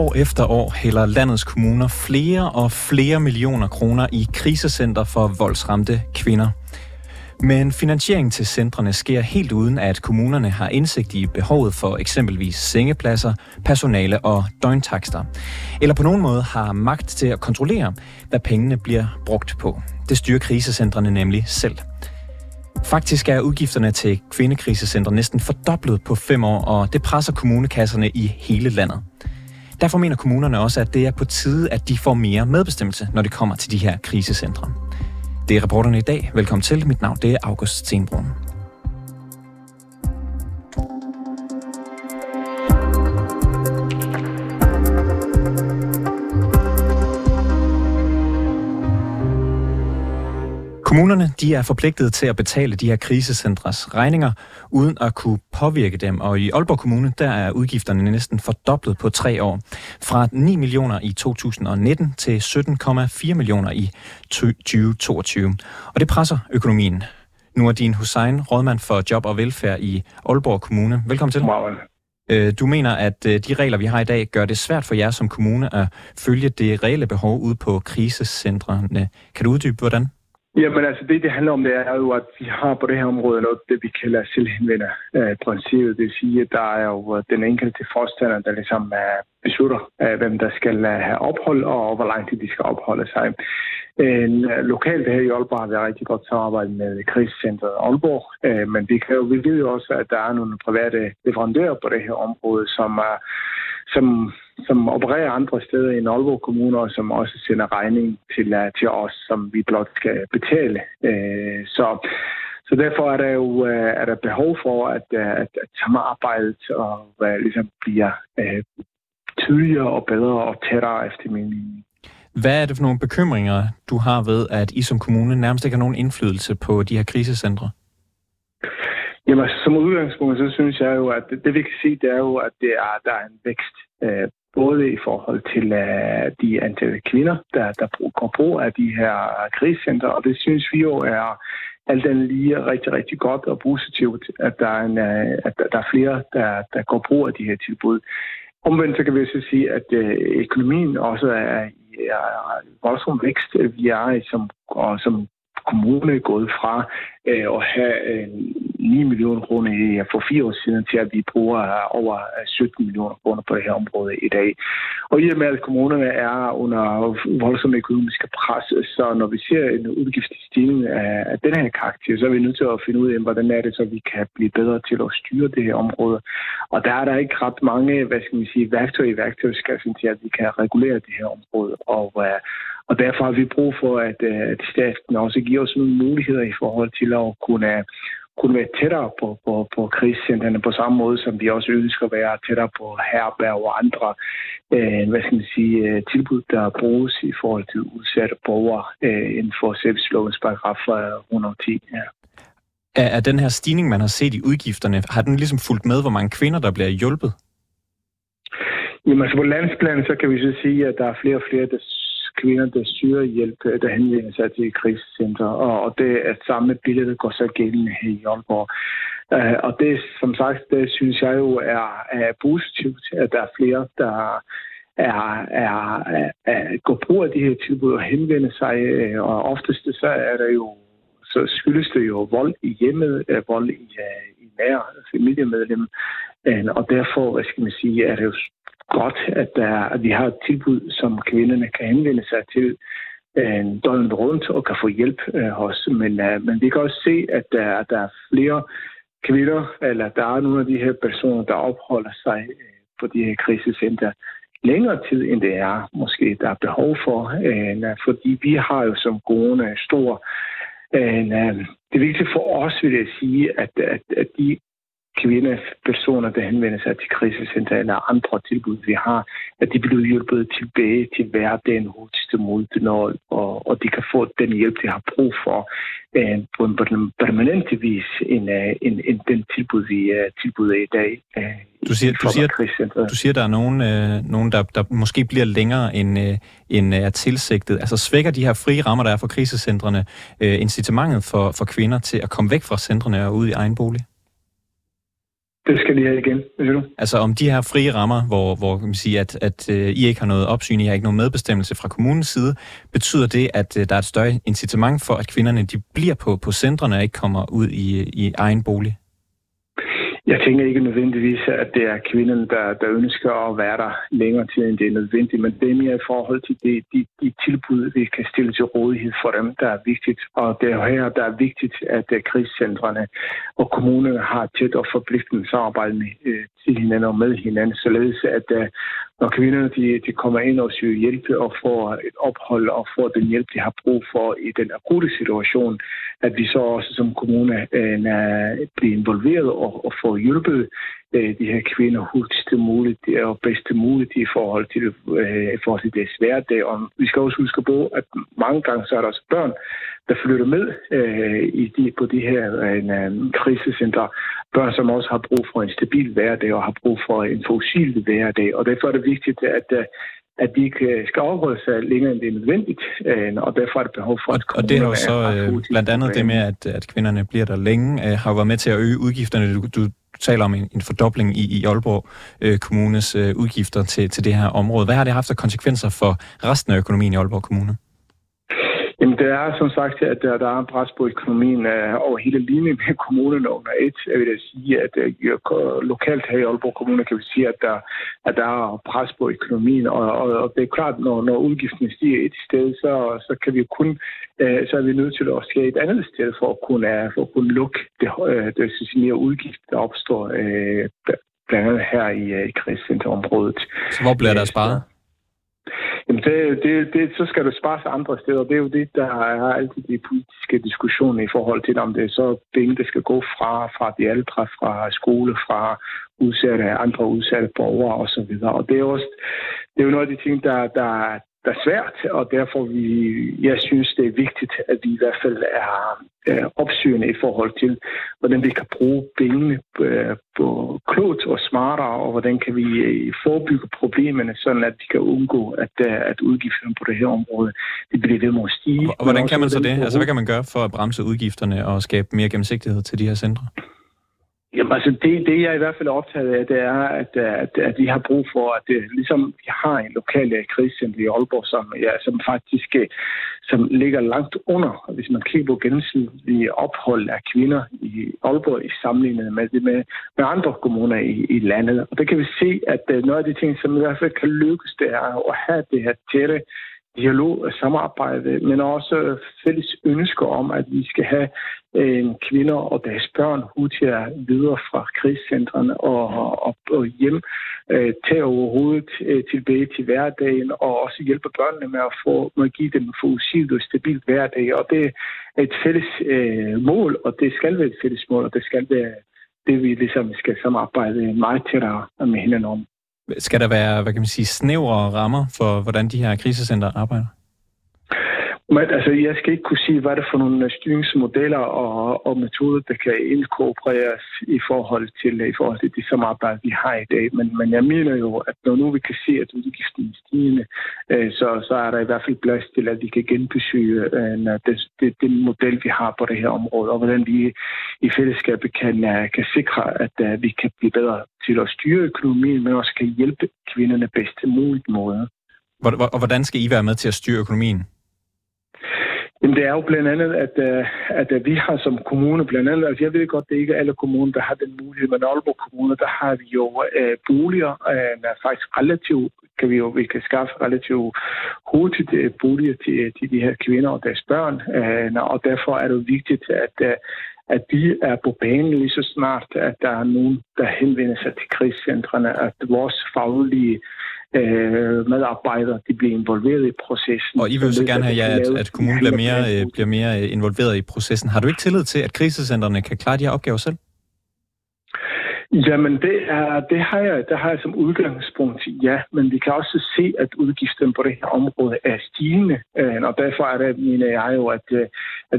År efter år hælder landets kommuner flere og flere millioner kroner i krisecenter for voldsramte kvinder. Men finansieringen til centrene sker helt uden, at kommunerne har indsigt i behovet for eksempelvis sengepladser, personale og døgntakster. Eller på nogen måde har magt til at kontrollere, hvad pengene bliver brugt på. Det styrer krisecentrene nemlig selv. Faktisk er udgifterne til kvindekrisecentre næsten fordoblet på 5 år, og det presser kommunekasserne i hele landet. Derfor mener kommunerne også, at det er på tide, at de får mere medbestemmelse, når det kommer til de her krisecentre. Det er reporterne i dag. Velkommen til. Mit navn det er August Stenbroen. Kommunerne de er forpligtet til at betale de her krisecentres regninger, uden at kunne påvirke dem. Og i Aalborg Kommune der er udgifterne næsten fordoblet på 3 år. Fra 9 millioner i 2019 til 17,4 millioner i 2022. Og det presser økonomien. Nuuradiin Hussein, rådmand for job og velfærd i Aalborg Kommune. Velkommen til. Wow. Du mener, at de regler, vi har i dag, gør det svært for jer som kommune at følge det reelle behov ude på krisecentrene. Kan du uddybe, hvordan? Jamen altså det handler om, det er jo, at vi har på det her område noget, det vi kalder selvhenvenderprincippet. Det vil sige, at der er jo den enkelte forstander, der ligesom beslutter, hvem der skal have ophold og hvor lang tid de skal opholde sig. Lokalt her i Aalborg har vi rigtig godt samarbejde med krisecentret Aalborg, men vi ved jo også, at der er nogle private leverandører på det her område, som opererer andre steder i Aalborg Kommune, og som også sender regning til os, som vi blot skal betale. Så derfor er der jo behov for, at samarbejdet ligesom bliver tydeligere og bedre og tættere efter min mening. Hvad er det for nogle bekymringer, du har ved, at I som kommune nærmest ikke har nogen indflydelse på de her krisecentre? Jamen, som udgangspunkt, så synes jeg jo, at det vi kan se, det er jo, at der er en vækst, både i forhold til de antal kvinder, der går brug af de her krisecenter, og det synes vi jo er alt andet lige rigtig, rigtig godt og positivt, at der er flere, der går brug af de her tilbud. Omvendt så kan vi så sige, at økonomien også er i voldsom vækst. Vi er som kommune gået fra at have 9 millioner kroner for 4 år siden til, at vi bruger over 17 millioner kroner på det her område i dag. Og i og med, at kommunerne er under voldsomme økonomiske pres, så når vi ser en udgiftsstigning af den her karakter, så er vi nødt til at finde ud af, hvordan er det, så vi kan blive bedre til at styre det her område. Og der er der ikke ret mange, værktøjer i værktøjskassen til, at vi kan regulere det her område. Og derfor har vi brug for, at staten også giver os nogle muligheder i forhold til at kunne være tættere på krisecentrene på samme måde, som vi også ønsker at være tættere på herberg og andre tilbud, der bruges i forhold til udsatte borgere inden for servicelovens paragraf 110. Ja. Er den her stigning, man har set i udgifterne, har den ligesom fulgt med, hvor mange kvinder, der bliver hjulpet? Jamen altså på landsplan, så kan vi så sige, at der er flere og flere, der kvinder, der søger hjælp, der henvender sig til krisecenter, og det er samme billede, der går så gældende her i Aalborg. Og det, som sagt, det synes jeg jo er positivt, at der er flere, der går brug af de her tilbud og henvender sig, og oftest så er der jo, så skyldes det jo vold i hjemmet, vold i nære familiemedlem, og derfor, er det jo godt, at vi har et tilbud, som kvinderne kan henvende sig til døgnet rundt og kan få hjælp hos. Men vi kan også se, at der er flere kvinder, eller der er nogle af de her personer, der opholder sig på de her krisecenter længere tid, end det er måske, der er behov for. Fordi vi har jo som kommune det er vigtigt for os, vil jeg sige, at de kvindepersoner, der henvender sig til krisecenter eller andre tilbud, vi har, at de bliver hjulpet tilbage til hverdagen hurtigste måde, og de kan få den hjælp, de har brug for på en permanent vis end den tilbud, vi tilbyder i dag. Du siger, der er nogen der måske bliver længere end er tilsigtet. Altså svækker de her frie rammer, der er for krisecentrene, incitamentet for kvinder til at komme væk fra centrene og ud i egen bolig? det skal de have igen, synes du? Altså om de her frie rammer, hvor kan man sige, at I ikke har noget opsyn, I har ikke nogen medbestemmelse fra kommunens side, betyder det, at der er et større incitament for, at kvinderne de bliver på centrene og ikke kommer ud i egen bolig? Jeg tænker ikke nødvendigvis, at det er kvinderne, der ønsker at være der længere tid, end det er nødvendigt, men det er mere i forhold til de tilbud, vi kan stille til rådighed for dem, der er vigtigt. Og det er her, der er vigtigt, at krisecentrene og kommunerne har tæt og forpligtende samarbejde til hinanden og med hinanden, således at når kvinderne de kommer ind og søger hjælp og får et ophold og får den hjælp, de har brug for i den akutte situation, at vi så også som kommune bliver involveret og får hjulpet de her kvinder hurtigst muligt og bedst muligt i forhold til deres hverdag. Og vi skal også huske på, at mange gange så er der også børn, der flytter med på de her krisecenter. Børn, som også har brug for en stabil hverdag og har brug for en forudsigelig hverdag. Og derfor er det vigtigt, at de ikke skal afholde sig længere, end det er nødvendigt. Og derfor er det behov for, at kommunerne... Og det har jo så blandt andet det med, at kvinderne bliver der længe, har jo været med til at øge udgifterne. Du taler om en fordobling i Aalborg Kommunes udgifter til det her område. Hvad har det haft af konsekvenser for resten af økonomien i Aalborg Kommune? Jamen, det er som sagt, at der er en pres på økonomien over hele linjen med kommunerne under et. Jeg vil da sige, at lokalt her i Aalborg Kommune kan vi sige, at der er pres på økonomien. Og det er klart, når udgiften stiger et sted, så kan vi kun... så er vi nødt til at skære et andet sted for at kunne lukke det mere udgift, der opstår blandt andet her i krisecenterområdet. Så hvor bliver der sparet? Jamen så skal du spare sig andre steder. Det er jo det, der er altid de politiske diskussioner i forhold til, om det er så penge, der skal gå fra de ældre, fra skole, fra udsatte, andre udsatte borgere osv. Og det er jo noget af de ting, der er svært, og derfor jeg synes, det er vigtigt, at vi i hvert fald er opsøgende i forhold til, hvordan vi kan bruge pengene på klogt og smartere, og hvordan kan vi forebygge problemerne, sådan at de kan undgå, at udgifterne på det her område bliver ved med at stige. Og hvordan kan man så det? Altså, hvad kan man gøre for at bremse udgifterne og skabe mere gennemsigtighed til de her centre? Jamen altså, det jeg i hvert fald er optaget af, det er, at vi har brug for, at ligesom vi har en lokal krisecenter i Aalborg, som faktisk ligger langt under. Og hvis man kigger på gennemsnitlige ophold af kvinder i Aalborg i sammenligning med andre kommuner i landet. Og der kan vi se, at noget af de ting, som i hvert fald kan lykkes, det er at have det her tætte dialog og samarbejde, men også fælles ønsker om, at vi skal have kvinder og deres børn hurtigere videre fra krisecentrene og hjem, tage overhovedet tilbage til hverdagen, og også hjælpe børnene med at give dem en forudsigelig og stabil hverdag. Og det er et fælles mål, og det skal være et fælles mål, og det skal være det, vi ligesom skal samarbejde meget tættere med hinanden om. Skal der være, hvad kan man sige, snævre rammer for, hvordan de her krisecenter arbejder? Men altså, jeg skal ikke kunne sige, hvad det er for nogle styringsmodeller og metoder, der kan inkorporeres i forhold til det samarbejde, vi har i dag. Men jeg mener jo, at når nu vi kan se, at udgiften er stigende, så er der i hvert fald plads til, at vi kan genbesøge den model, vi har på det her område, og hvordan vi i fællesskabet kan sikre, at vi kan blive bedre til at styre økonomien, men også kan hjælpe kvinderne bedst muligt måde. Og hvordan skal I være med til at styre økonomien? Jamen, det er jo blandt andet, at vi har som kommune blandt andet, altså jeg ved godt, det er ikke alle kommuner, der har den mulighed, men Aalborg Kommune, der har vi jo boliger, faktisk relativt, vi kan skaffe relativt hurtigt boliger til de her kvinder og deres børn, og derfor er det jo vigtigt, at de er på banen lige så snart, at der er nogen, der henvender sig til krisecentrene, at vores faglige medarbejdere, de bliver involveret i processen. Og I vil så gerne have, at kommunen bliver mere involveret i processen. Har du ikke tillid til, at krisecentrene kan klare de her opgaver selv? Jamen, det har jeg som udgangspunkt, ja. Men vi kan også se, at udgiften på det her område er stigende. Og derfor er det, mener jeg jo, at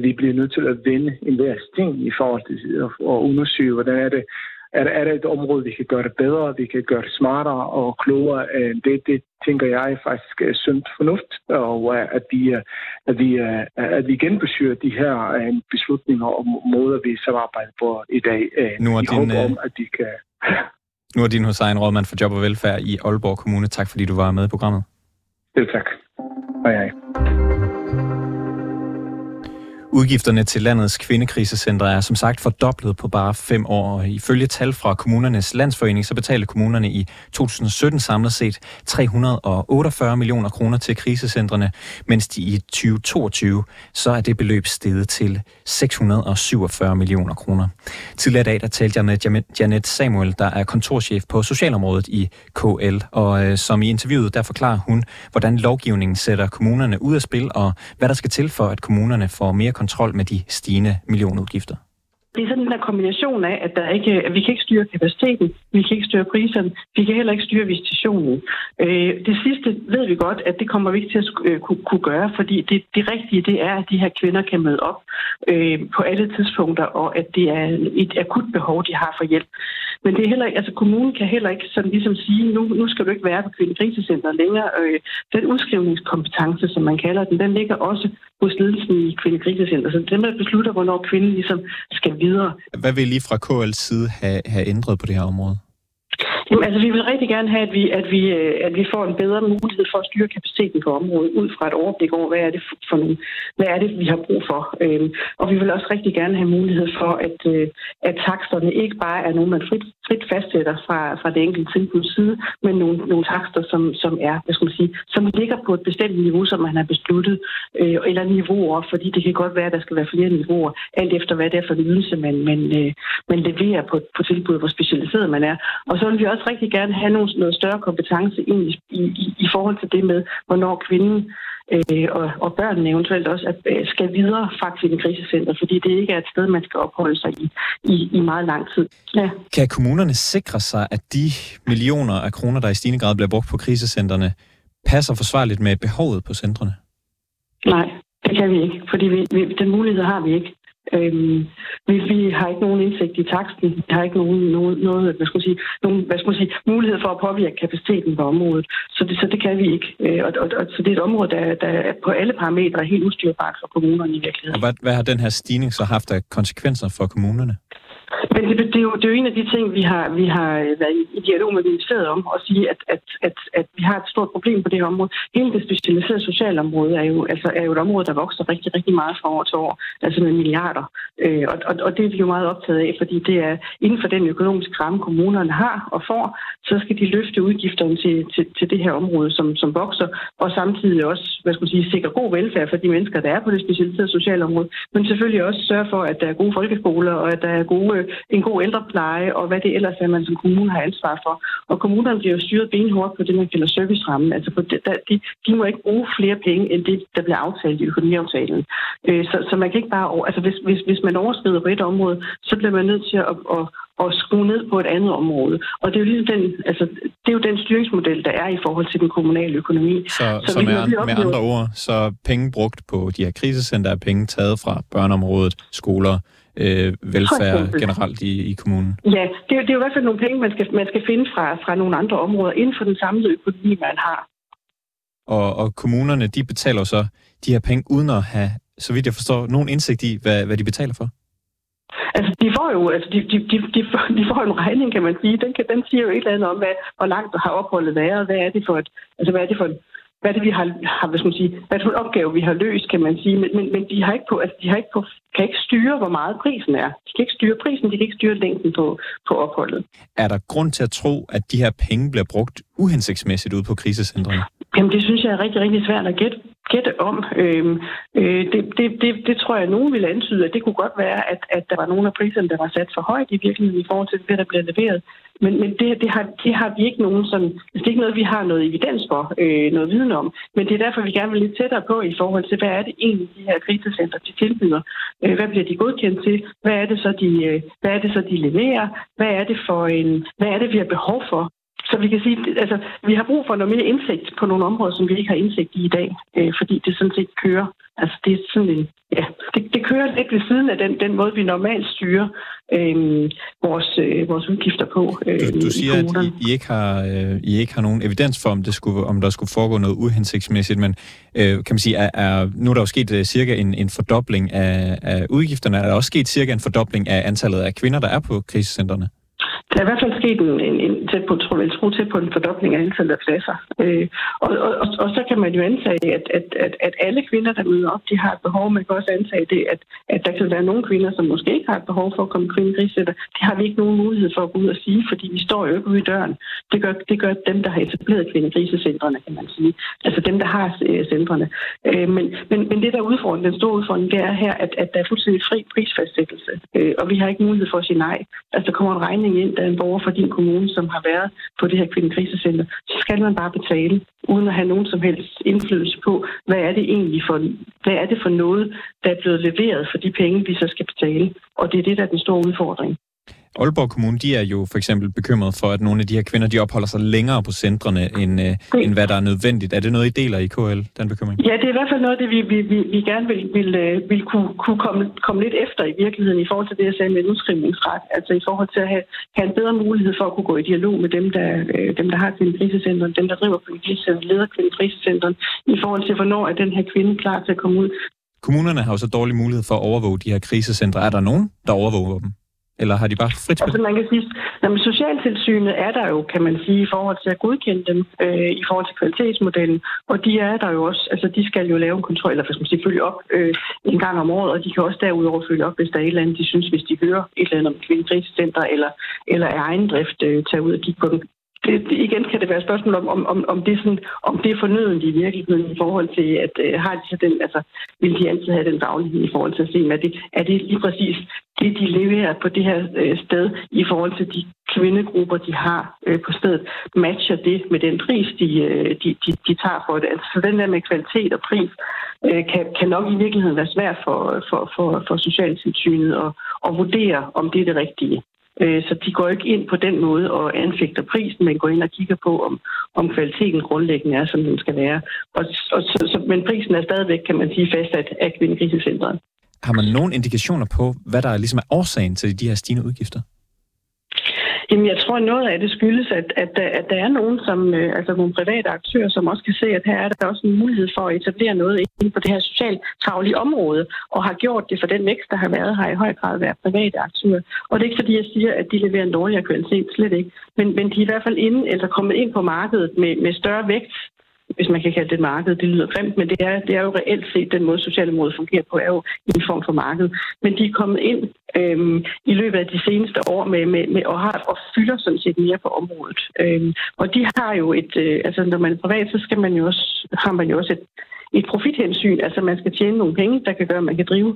vi bliver nødt til at vende enhver sten i forhold til at undersøge, hvordan er det, er der et område, vi kan gøre det bedre, vi kan gøre det smartere og klogere? Det tænker jeg faktisk er sundt fornuft, og at vi genbesøger de her beslutninger og måder, vi samarbejder på i dag. Nuuradiin, jeg håber om, at de kan Nuuradiin Hussein, rådmand for Job og Velfærd i Aalborg Kommune. Tak fordi du var med i programmet. Selv tak. Hej hej. Udgifterne til landets kvindekrisecentre er som sagt fordoblet på bare 5 år. Ifølge tal fra Kommunernes Landsforening, så betalte kommunerne i 2017 samlet set 348 millioner kroner til krisecentrene, mens de i 2022, så er det beløb steget til 647 millioner kroner. Tidligere i dag, der talte jeg med Janet Samuel, der er kontorchef på socialområdet i KL, og som i interviewet, der forklarer hun, hvordan lovgivningen sætter kommunerne ud af spil, og hvad der skal til for, at kommunerne får mere kontrol med de stigende millionudgifter. Det er sådan en der kombination af, at vi kan ikke styre kapaciteten, vi kan ikke styre priserne, vi kan heller ikke styre visitationen. Det sidste ved vi godt, at det kommer vi ikke til at kunne gøre, fordi det rigtige det er, at de her kvinder kan møde op på alle tidspunkter, og at det er et akut behov, de har for hjælp. Men det er heller, altså kommunen kan heller ikke sådan ligesom sige, nu skal du ikke være på kvindekrisecenteret længere. Den udskrivningskompetence, som man kalder den, den ligger også hos ledelsen i kvindekrisecenteret. Så dem, der beslutter, hvornår kvinden ligesom skal videre. Hvad vil I fra KL's side have ændret på det her område? Jamen, altså, vi vil rigtig gerne have, at vi får en bedre mulighed for at styre kapaciteten på området ud fra et overblik over, hvad er det, vi har brug for. Og vi vil også rigtig gerne have mulighed for, at taksterne ikke bare er nogen, man frit fastsætter fra det enkelte tilbuds side, men nogle takster, som er, hvad skal man sige, som ligger på et bestemt niveau, som man har besluttet, eller niveauer, fordi det kan godt være, at der skal være flere niveauer, alt efter hvad det er for en ydelse, man leverer på tilbud, hvor specialiseret man er. Og så vil vi også rigtig gerne have noget større kompetence i forhold til det med, hvornår kvinden og børnene eventuelt også skal videre fra kvindekrisecenter, fordi det ikke er et sted, man skal opholde sig i meget lang tid. Ja. Kan kommunerne sikre sig, at de millioner af kroner, der i stigende grad bliver brugt på krisecentrene, passer forsvarligt med behovet på centrene? Nej, det kan vi ikke, fordi den mulighed har vi ikke. Vi har ikke nogen indsigt i taksten, vi har ikke nogen mulighed for at påvirke kapaciteten på området, så det kan vi ikke. Så det er et område, der er på alle parametre er helt ustyrbart for kommunerne i virkeligheden. Og hvad har den her stigning så haft af konsekvenser for kommunerne? Men det er jo en af de ting, vi har været i dialog med ministeriet om, at sige, at vi har et stort problem på det her område. Hele det specialiserede socialområde er jo et område, der vokser rigtig, rigtig meget fra år til år, altså med milliarder. Og det er vi jo meget optaget af, fordi det er inden for den økonomiske ramme, kommunerne har og får, så skal de løfte udgifterne til det her område, som vokser, og samtidig også, sikre god velfærd for de mennesker, der er på det specialiserede socialområde, men selvfølgelig også sørge for, at der er gode folkeskoler, og at der er en god ældrepleje, og hvad det ellers er, man som kommune har ansvar for. Og kommunerne bliver jo styret benhårdt på det, man kalder servicerammen. Altså de må ikke bruge flere penge, end det, der bliver aftalt i økonomiaftalen. Så man kan ikke bare... Altså hvis man overskrider på et område, så bliver man nødt til at skrue ned på et andet område. Og det er jo ligesom den styringsmodel, der er i forhold til den kommunale økonomi. Så med andre ord, så penge brugt på de her krisecenter er penge taget fra børneområdet, skoler, velfærd generelt i kommunen? Ja, det er jo i hvert fald nogle penge, man skal finde fra nogle andre områder inden for den samlede økonomi, man har. Og kommunerne, de betaler så de her penge, uden at have, så vidt jeg forstår, nogen indsigt i, hvad de betaler for? Altså, de får jo en regning, kan man sige. Den siger jo et eller andet om, hvor langt har opholdet været, hvad for en opgave vi har løst, kan man sige, men kan ikke styre, hvor meget prisen er. De kan ikke styre prisen, de kan ikke styre længden på opholdet. Er der grund til at tro, at de her penge bliver brugt uhensigtsmæssigt ude på krisecentrene? Jamen, det synes jeg er rigtig, rigtig svært at gætte om. Det tror jeg, nogen ville antyde, at det kunne godt være, at der var nogle af priserne, der var sat for højt i virkeligheden i forhold til det, der bliver leveret. Men det har vi ikke nogen sådan... Det er ikke noget, vi har noget evidens for, noget viden om. Men det er derfor, vi gerne vil lidt tættere på i forhold til, hvad er det egentlig, de her krisecenter de tilbyder? Hvad bliver de godkendt til? Hvad er det så, de leverer? Hvad er det, vi har behov for? Så vi kan sige, altså, vi har brug for noget mere indsigt på nogle områder, som vi ikke har indsigt i dag, fordi det sådan set kører. Altså, det er sådan en, ja, det kører lidt ved siden af den måde, vi normalt styrer vores udgifter på. Du siger, at I ikke har nogen evidens for, om der skulle foregå noget uhensigtsmæssigt, men kan man sige, nu er der jo sket cirka en fordobling af udgifterne. Er der også sket cirka en fordobling af antallet af kvinder, der er på krisecentrene? Der er i hvert fald sket en tæt på, en fordobling af antallet af pladser. Og så kan man jo antage, at alle kvinder, der møder op, de har et behov. Man kan også antage det, at der kan være nogle kvinder, som måske ikke har et behov for at komme i kvindekrisecenter. Det har vi ikke nogen mulighed for at gå ud og sige, fordi vi står jo ikke ude i døren. Det gør dem, der har etableret kvindekrisecentrene, kan man sige. Altså dem, der har centrene. Men det, der er udfordringen, den store udfordring, det er her, at der er fuldstændig fri prisfastsættelse. Og vi har ikke mulighed for at sige nej. Altså der kommer en regning ind, en borger fra din kommune, som har været på det her kvindekrisecenter, så skal man bare betale, uden at have nogen som helst indflydelse på, hvad er det for noget, der er blevet leveret for de penge, vi så skal betale. Og det er det, der er den store udfordring. Aalborg Kommune, de er jo for eksempel bekymret for, at nogle af de her kvinder, de opholder sig længere på centrene, end hvad der er nødvendigt. Er det noget, I deler i KL, den bekymring? Ja, det er i hvert fald noget, det vi gerne vil kunne komme lidt efter i virkeligheden i forhold til det, jeg sagde med udskrivningsret. Altså i forhold til at have en bedre mulighed for at kunne gå i dialog med dem, der har kvindekrisecentret, dem, der driver kvindekrisecentret, leder kvindekrisecentret, i forhold til, hvornår er den her kvinde klar til at komme ud. Kommunerne har jo så dårlig mulighed for at overvåge de her krisecentre. Er der nogen, der overvåger dem? Eller har de bare frit spil? Altså man kan sige, at socialtilsynet er der jo, kan man sige, i forhold til at godkende dem, i forhold til kvalitetsmodellen, og de er der jo også, altså de skal jo lave en kontrol, eller for eksempel følge op en gang om året, og de kan også derudover følge op, hvis der er et eller andet, de synes, hvis de hører et eller andet om kvindekrisecenter, eller af egen drift tage ud og kigge på dem. Det, igen kan det være et spørgsmål om det er fornødent i virkeligheden i forhold til, at har de så den, altså vil de altid have den daglighed i forhold til at se, at er det lige præcis det, de leverer på det her sted i forhold til de kvindegrupper, de har på stedet, matcher det med den pris, de tager for det. Altså den der med kvalitet og pris kan nok i virkeligheden være svært for Socialtilsynet at vurdere, om det er det rigtige. Så de går ikke ind på den måde og anfægter prisen, men går ind og kigger på, om kvaliteten grundlæggende er, som den skal være. Men prisen er stadigvæk, kan man sige, fastsat af kvindekrisecentret. Har man nogen indikationer på, hvad der ligesom er årsagen til de her stigende udgifter? Jamen, jeg tror, noget af det skyldes, at der er nogen, nogle private aktører, som også kan se, at her er der også en mulighed for at etablere noget inden for det her socialtaglige område, og har gjort det for den vækst, der har været, har i høj grad været private aktører. Og det er ikke, fordi jeg siger, at de leverer en dårligere kvalitet, slet ikke. Men de er i hvert fald kommet ind på markedet med større vægt, hvis man kan kalde det marked. Det lyder grimt, men det er jo reelt set den måde, socialområdet fungerer på, er jo en form for marked. Men de er kommet ind i løbet af de seneste år med og fylder sådan set mere på området. Og de har jo når man er privat, så skal man jo også, har man jo også et profithensyn. Altså man skal tjene nogle penge, der kan gøre, at man kan drive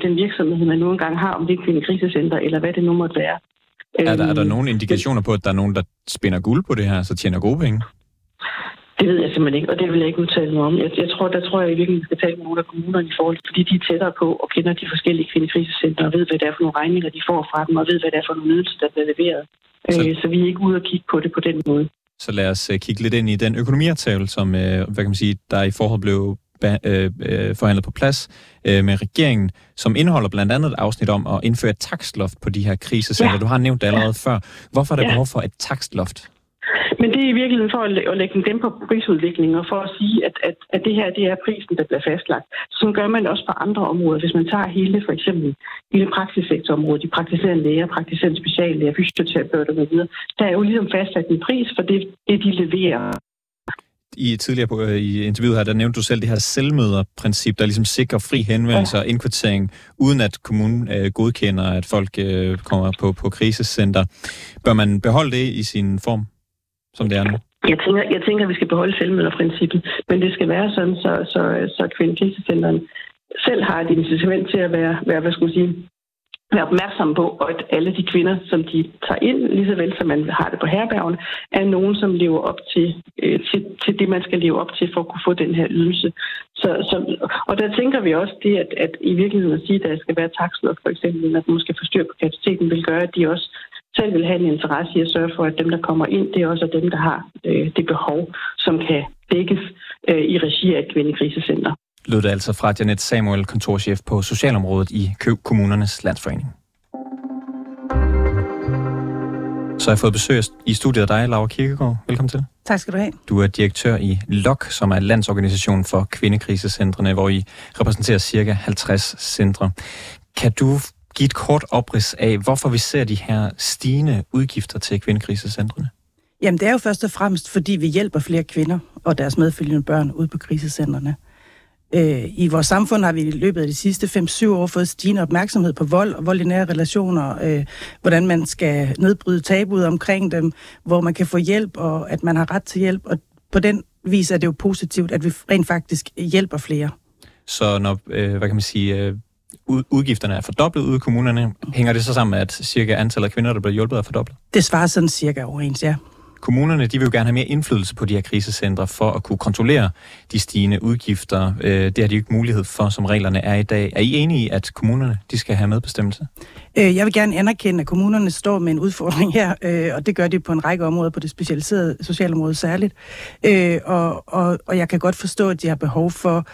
den virksomhed, man nu engang har, om det er kvindekrisecenter eller hvad det nu måtte være. Er der nogen indikationer på, at der er nogen, der spinder guld på det her, så tjener gode penge? Det ved jeg simpelthen ikke, og det vil jeg ikke udtale mig om. Jeg tror i virkeligheden, vi skal tale med nogle af kommunerne i forhold til, fordi de er tættere på og kender de forskellige kvindekrisecenter og ved, hvad det er for nogle regninger, de får fra dem, og ved, hvad det er for nogle ydelser, der bliver leveret. Så vi er ikke ude og kigge på det på den måde. Så lad os kigge lidt ind i den økonomiaftale, som der i forhold blev forhandlet på plads med regeringen, som indeholder blandt andet et afsnit om at indføre et takstloft på de her krisecenter. Ja. Du har nævnt det allerede før. Hvorfor er der behov for et takstloft? Men det er i virkeligheden for at lægge en dæmper på prisudviklingen og for at sige, at det her det er prisen, der bliver fastlagt. Så gør man også på andre områder. Hvis man tager for eksempel hele praksissektorområdet, de praktiserende læger, praktiserende speciallæger, fysioterapeuter med videre, der er jo ligesom fastsat en pris for det de leverer. Tidligere i interviewet her, der nævnte du selv det her selvmøderprincip, der ligesom sikrer fri henvendelse og indkvartering, uden at kommunen godkender, at folk kommer på krisecenter. Bør man beholde det i sin form, som det er nu? Jeg tænker, at vi skal beholde selvmøderprincippet, men det skal være sådan, så kvindekrisecenteren selv har et incitament til at være opmærksom på, at alle de kvinder, som de tager ind, lige så vel som man har det på herbergen, er nogen, som lever op til det, man skal leve op til for at kunne få den her ydelse. Og der tænker vi også det, at i virkeligheden at sige, at der skal være takstloft for eksempel, at man måske får styr på kapaciteten, vil gøre, at de også selv vil have en interesse i at sørge for, at dem, der kommer ind, det er også dem, der har det behov, som kan dækkes i regi af et kvindekrisecenter. Lød det altså fra Janet Samuel, kontorchef på socialområdet i Kommunernes Landsforening. Så har jeg fået besøg i studiet af dig, Laura Kirkegaard. Velkommen til. Tak skal du have. Du er direktør i LOKK, som er landsorganisation for kvindekrisecentrene, hvor I repræsenterer cirka 50 centre. Kan du give et kort oprids af, hvorfor vi ser de her stigende udgifter til kvindekrisecentrene? Jamen, det er jo først og fremmest, fordi vi hjælper flere kvinder og deres medfølgende børn ude på krisecentrene. I vores samfund har vi i løbet af de sidste 5-7 år fået stigende opmærksomhed på vold og vold i nære relationer, hvordan man skal nedbryde tabuet omkring dem, hvor man kan få hjælp, og at man har ret til hjælp. Og på den vis er det jo positivt, at vi rent faktisk hjælper flere. Så når, udgifterne er fordoblet ude i kommunerne, hænger det så sammen med, at cirka antallet af kvinder, der bliver hjulpet, er fordoblet? Det svarer sådan cirka overens, ja. Kommunerne, de vil jo gerne have mere indflydelse på de her krisecentre for at kunne kontrollere de stigende udgifter. Det har de jo ikke mulighed for, som reglerne er i dag. Er I enige i, at kommunerne, de skal have medbestemmelse? Jeg vil gerne anerkende, at kommunerne står med en udfordring her, og det gør de på en række områder, på det specialiserede socialområde særligt. Og jeg kan godt forstå, at de har behov for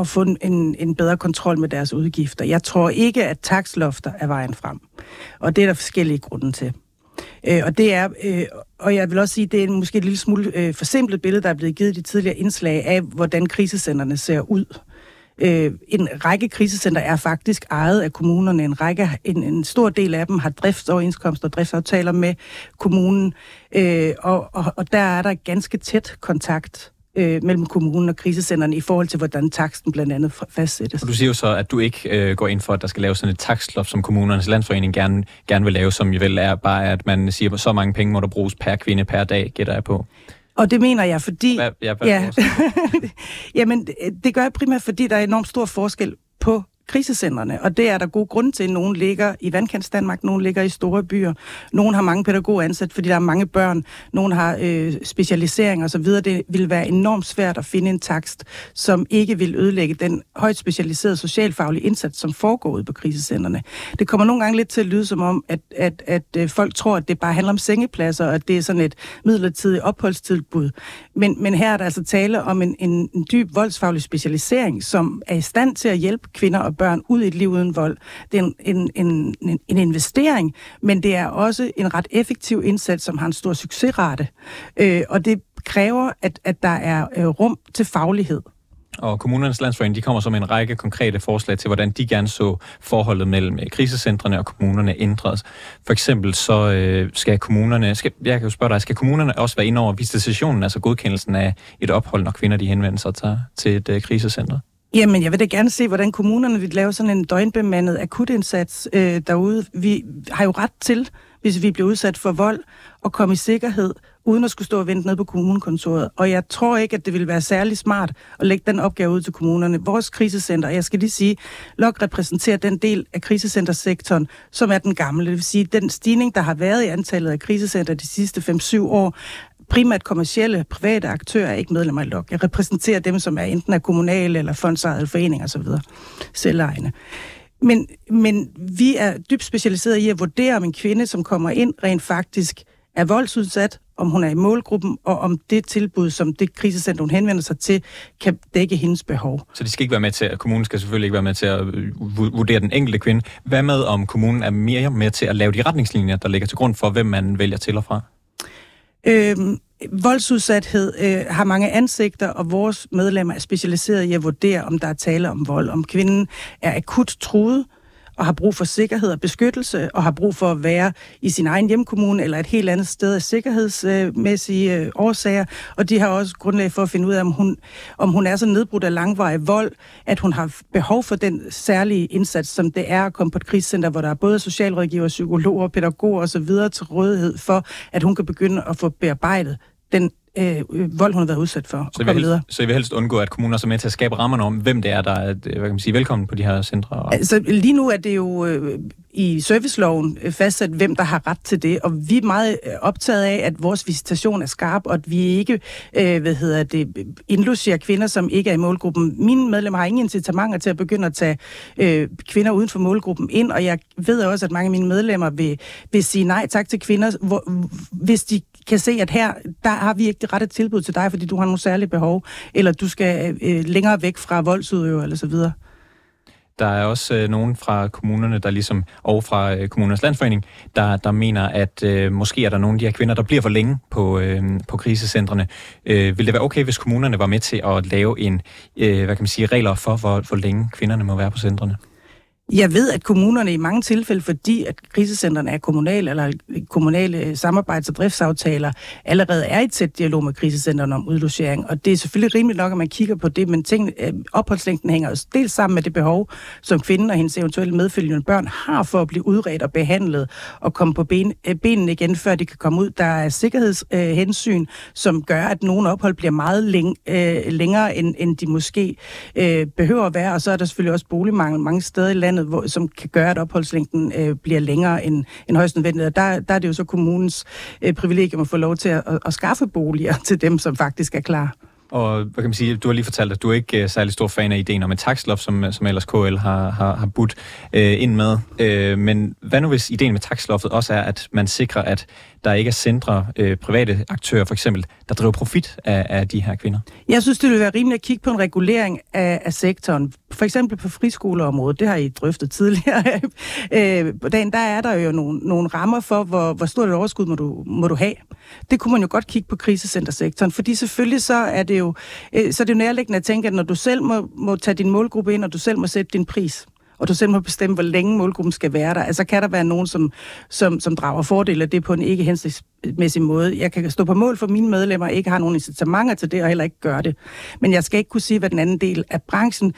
at få en bedre kontrol med deres udgifter. Jeg tror ikke, at takslofter er vejen frem, og det er der forskellige grunde til. Og jeg vil også sige, at det er måske et lille smule forsimplet billede, der er blevet givet i de tidligere indslag af, hvordan krisecentrene ser ud. En række krisecenter er faktisk ejet af kommunerne. En stor del af dem har driftsoverenskomster og driftsaftaler med kommunen, og der er der ganske tæt kontakt mellem kommunen og krisecentrene i forhold til, hvordan taksten blandt andet fastsættes. Og du siger jo så, at du ikke går ind for, at der skal laves sådan et takstloft, som kommunernes landsforening gerne vil lave, som jo vel er bare, at man siger, at så mange penge må der bruges per kvinde per dag, gætter jeg på. Og det mener jeg, fordi... Ja. Jamen, det gør jeg primært, fordi der er enormt stor forskel på krisecentrene, og det er der gode grunde til. Nogle ligger i Vandkantsdanmark, nogle ligger i store byer, nogle har mange pædagoger ansat, fordi der er mange børn, nogle har specialisering og så videre. Det vil være enormt svært at finde en takst, som ikke vil ødelægge den højt specialiserede socialfaglige indsats, som foregår ude på krisecentrene. Det kommer nogle gange lidt til at lyde som om, at folk tror, at det bare handler om sengepladser, og at det er sådan et midlertidigt opholdstilbud. Men her er der altså tale om en dyb voldsfaglig specialisering, som er i stand til at hjælpe kvinder og børn ud i et liv uden vold. Det er en investering, men det er også en ret effektiv indsats, som har en stor succesrate. Og det kræver, at der er rum til faglighed. Og kommunernes landsforening, de kommer så med en række konkrete forslag til, hvordan de gerne så forholdet mellem krisecentrene og kommunerne ændres. For eksempel så skal kommunerne også være inde over visitationen, altså godkendelsen af et ophold, når kvinder de henvender sig til et krisecenter? Jamen, jeg vil da gerne se, hvordan kommunerne vil lave sådan en døgnbemandet akutindsats derude. Vi har jo ret til, hvis vi bliver udsat for vold, at komme i sikkerhed, uden at skulle stå og vente ned på kommunekontoret. Og jeg tror ikke, at det vil være særlig smart at lægge den opgave ud til kommunerne. Vores krisecenter, jeg skal lige sige, LOKK repræsenterer den del af krisecentersektoren, som er den gamle. Det vil sige, den stigning, der har været i antallet af krisecenter de sidste 5-7 år, primært kommercielle, private aktører er ikke medlemmer af LOKK. Jeg repræsenterer dem, som er enten af kommunale eller fondsejede foreninger osv. Selvejende. Men vi er dybt specialiserede i at vurdere, om en kvinde, som kommer ind, rent faktisk er voldsudsat, om hun er i målgruppen, og om det tilbud, som det krisecenter, hun henvender sig til, kan dække hendes behov. Så de skal ikke være med til, at kommunen skal selvfølgelig ikke være med til at vurdere den enkelte kvinde. Hvad med, om kommunen er mere med til at lave de retningslinjer, der ligger til grund for, hvem man vælger til og fra? Voldsudsathed har mange ansigter, og vores medlemmer er specialiseret i at vurdere, om der er tale om vold, om kvinden er akut truet og har brug for sikkerhed og beskyttelse, og har brug for at være i sin egen hjemkommune eller et helt andet sted af sikkerhedsmæssige årsager. Og de har også grundlag for at finde ud af, om hun er så nedbrudt af langvarig vold, at hun har behov for den særlige indsats, som det er at komme på et krisecenter, hvor der er både socialrådgiver, psykologer, pædagoger osv. til rådighed for, at hun kan begynde at få bearbejdet den vold, hun har været udsat for. Så I vil helst undgå, at kommuner er så med til at skabe rammerne om, hvem det er, der er velkommen på de her centre? Altså, lige nu er det jo i serviceloven fastsat, hvem der har ret til det, og vi er meget optaget af, at vores visitation er skarp, og at vi ikke indlogerer kvinder, som ikke er i målgruppen. Mine medlemmer har ingen incitamenter til at begynde at tage kvinder uden for målgruppen ind, og jeg ved også, at mange af mine medlemmer vil sige nej tak til kvinder, hvis de kan se, at her, der har vi ikke det rette tilbud til dig, fordi du har nogle særlige behov, eller du skal længere væk fra voldsudøver, eller så videre. Der er også nogen fra kommunerne, der ligesom, og fra kommunernes landsforening, der mener, at måske er der nogle af de her kvinder, der bliver for længe på krisecentrene. Vil det være okay, hvis kommunerne var med til at lave regler for, hvor længe kvinderne må være på centrene? Jeg ved, at kommunerne i mange tilfælde, fordi at krisecentrene er kommunale, eller kommunale samarbejds- og driftsaftaler, allerede er i tæt dialog med krisecentrene om udlogering. Og det er selvfølgelig rimeligt nok, at man kigger på det, men opholdslængden hænger også dels sammen med det behov, som kvinden og hendes eventuelle medfølgende børn har for at blive udredt og behandlet og komme på benene igen, før de kan komme ud. Der er sikkerhedshensyn, som gør, at nogle ophold bliver meget længere, end de måske behøver at være. Og så er der selvfølgelig også boligmangel mange steder i landet, som kan gøre, at opholdslængden bliver længere end højst nødvendigt. Og der er det jo så kommunens privilegium at få lov til at skaffe boliger til dem, som faktisk er klar. Og hvad kan man sige, du har lige fortalt, at du ikke er særlig stor fan af ideen om et takstloft, som ellers KL har budt ind med. Men hvad nu hvis ideen med takstloftet også er, at man sikrer, at der ikke er centre, private aktører for eksempel, der driver profit af de her kvinder? Jeg synes, det vil være rimeligt at kigge på en regulering af sektoren. For eksempel på friskoleområdet, det har I drøftet tidligere på dagen, der er der jo nogle rammer for, hvor stort et overskud må du have. Det kunne man jo godt kigge på krisecentersektoren, fordi selvfølgelig så er det jo nærliggende at tænke, at når du selv må tage din målgruppe ind, og du selv må sætte din pris, og du selv må bestemme, hvor længe målgruppen skal være der. Altså kan der være nogen, som drager fordele af det på en ikke hensigtsmæssig måde. Jeg kan stå på mål for mine medlemmer, ikke har nogen incitamenter til det, og heller ikke gøre det. Men jeg skal ikke kunne sige, hvad den anden del af branchen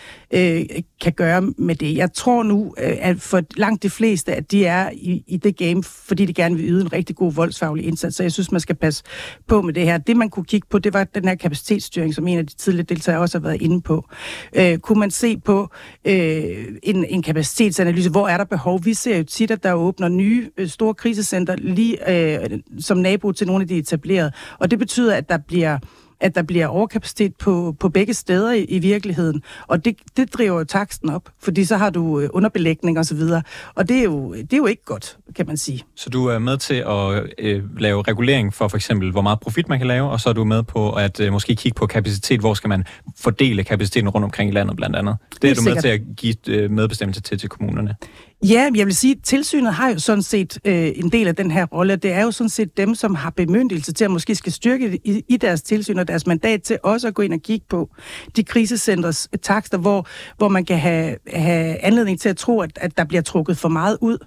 kan gøre med det. Jeg tror nu, at for langt de fleste, at de er i det game, fordi de gerne vil yde en rigtig god voldsfaglig indsats. Så jeg synes, man skal passe på med det her. Det, man kunne kigge på, det var den her kapacitetsstyring, som en af de tidligere deltagere også har været inde på. Kunne man se på en kapacitetsanalyse, hvor er der behov? Vi ser jo tit, at der åbner nye store krisecenter lige som nabo til nogle af de etablerede, og det betyder, at der bliver overkapacitet på begge steder i virkeligheden, og det driver jo taksten op, fordi så har du underbelægning og så videre, og det er jo ikke godt, kan man sige. Så du er med til at lave regulering for eksempel, hvor meget profit man kan lave, og så er du med på at måske kigge på kapacitet, hvor skal man fordele kapaciteten rundt omkring i landet blandt andet. Det er du sikkert med til at give medbestemmelse til kommunerne. Ja, jeg vil sige, at tilsynet har jo sådan set en del af den her rolle. Det er jo sådan set dem, som har bemyndigelse til at måske skal styrke i deres tilsyn og deres mandat til også at gå ind og kigge på de krisecenters takster, hvor man kan have anledning til at tro, at der bliver trukket for meget ud.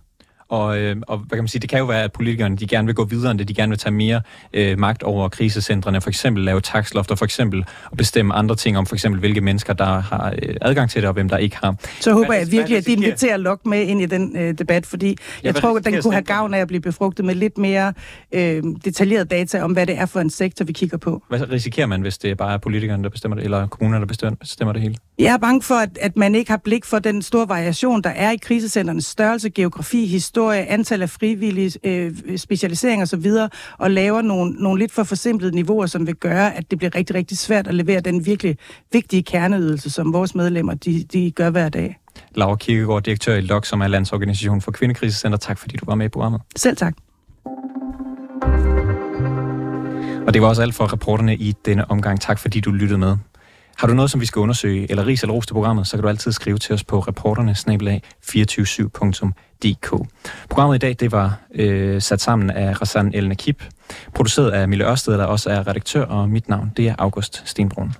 Og hvad kan man sige, det kan jo være, at politikerne de gerne vil gå videre end det, de gerne vil tage mere magt over krisecentrene, for eksempel lave takstlofter, for eksempel og bestemme andre ting om for eksempel, hvilke mennesker, der har adgang til det, og hvem der ikke har. Så håber jeg virkelig, at de inviterer LOKK med ind i den debat, fordi jeg tror, at den kunne have gavn af at blive befrugtet med lidt mere detaljeret data om, hvad det er for en sektor, vi kigger på. Hvad risikerer man, hvis det bare er politikerne, der bestemmer det, eller kommunerne, der bestemmer det hele? Jeg er bange for, at man ikke har blik for den store variation, der er i krisecenternes størrelse, geografi, historie, antal af frivillige, specialisering og så videre, og laver nogle lidt for forsimplede niveauer, som vil gøre, at det bliver rigtig, rigtig svært at levere den virkelig vigtige kerneydelse, som vores medlemmer de gør hver dag. Laura Kirkegaard, direktør i LOKK, som er Landsorganisation for Kvindekrisecenter. Tak fordi du var med i programmet. Selv tak. Og det var også alt for reporterne i denne omgang. Tak fordi du lyttede med. Har du noget, som vi skal undersøge, eller ris eller ros til programmet, så kan du altid skrive til os på reporterne@247.dk. Programmet i dag, det var sat sammen af Razan El-Nakieb, produceret af Mille Ørsted, der også er redaktør, og mit navn, det er August Stenbroen.